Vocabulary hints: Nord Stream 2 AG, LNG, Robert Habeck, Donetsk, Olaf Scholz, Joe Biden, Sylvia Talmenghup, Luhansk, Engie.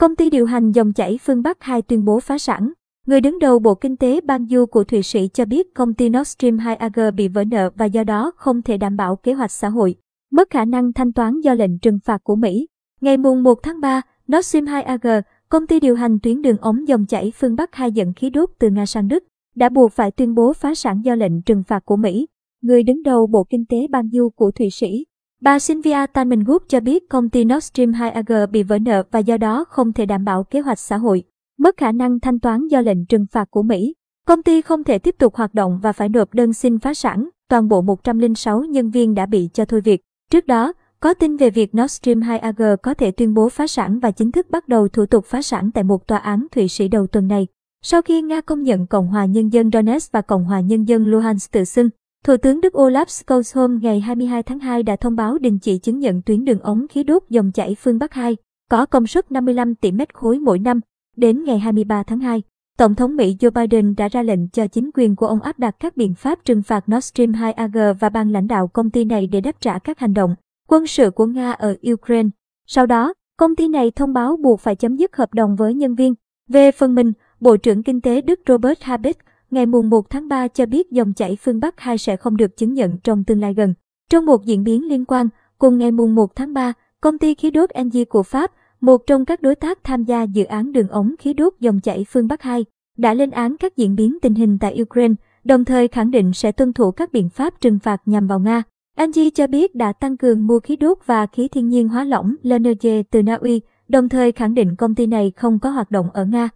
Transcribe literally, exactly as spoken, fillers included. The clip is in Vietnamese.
Công ty điều hành dòng chảy phương Bắc hai tuyên bố phá sản. Người đứng đầu Bộ Kinh tế Ban Du của Thụy Sĩ cho biết công ty Nord Stream hai a giê bị vỡ nợ và do đó không thể đảm bảo kế hoạch xã hội, mất khả năng thanh toán do lệnh trừng phạt của Mỹ. Ngày mùng một tháng ba, Nord Stream hai a giê, công ty điều hành tuyến đường ống dòng chảy phương Bắc hai dẫn khí đốt từ Nga sang Đức, đã buộc phải tuyên bố phá sản do lệnh trừng phạt của Mỹ. Người đứng đầu Bộ Kinh tế Ban Du của Thụy Sĩ, bà Sylvia Talmenghup cho biết công ty Nord Stream hai a giê bị vỡ nợ và do đó không thể đảm bảo kế hoạch xã hội, mất khả năng thanh toán do lệnh trừng phạt của Mỹ. Công ty không thể tiếp tục hoạt động và phải nộp đơn xin phá sản. Toàn bộ một trăm lẻ sáu nhân viên đã bị cho thôi việc. Trước đó, có tin về việc Nord Stream hai a giê có thể tuyên bố phá sản và chính thức bắt đầu thủ tục phá sản tại một tòa án Thụy Sĩ đầu tuần này, sau khi Nga công nhận Cộng hòa Nhân dân Donetsk và Cộng hòa Nhân dân Luhansk tự xưng. Thủ tướng Đức Olaf Scholz hôm ngày hai mươi hai tháng hai đã thông báo đình chỉ chứng nhận tuyến đường ống khí đốt dòng chảy phương Bắc hai, có công suất năm mươi lăm tỷ mét khối mỗi năm. Đến ngày hai mươi ba tháng hai, Tổng thống Mỹ Joe Biden đã ra lệnh cho chính quyền của ông áp đặt các biện pháp trừng phạt Nord Stream hai a giê và ban lãnh đạo công ty này để đáp trả các hành động quân sự của Nga ở Ukraine. Sau đó, công ty này thông báo buộc phải chấm dứt hợp đồng với nhân viên. Về phần mình, Bộ trưởng Kinh tế Đức Robert Habeck ngày mùng một tháng ba cho biết dòng chảy phương Bắc hai sẽ không được chứng nhận trong tương lai gần. Trong một diễn biến liên quan, cùng ngày mùng một tháng ba, công ty khí đốt Engie của Pháp, một trong các đối tác tham gia dự án đường ống khí đốt dòng chảy phương Bắc hai, đã lên án các diễn biến tình hình tại Ukraine, đồng thời khẳng định sẽ tuân thủ các biện pháp trừng phạt nhằm vào Nga. Engie cho biết đã tăng cường mua khí đốt và khí thiên nhiên hóa lỏng L N G từ Na Uy, đồng thời khẳng định công ty này không có hoạt động ở Nga.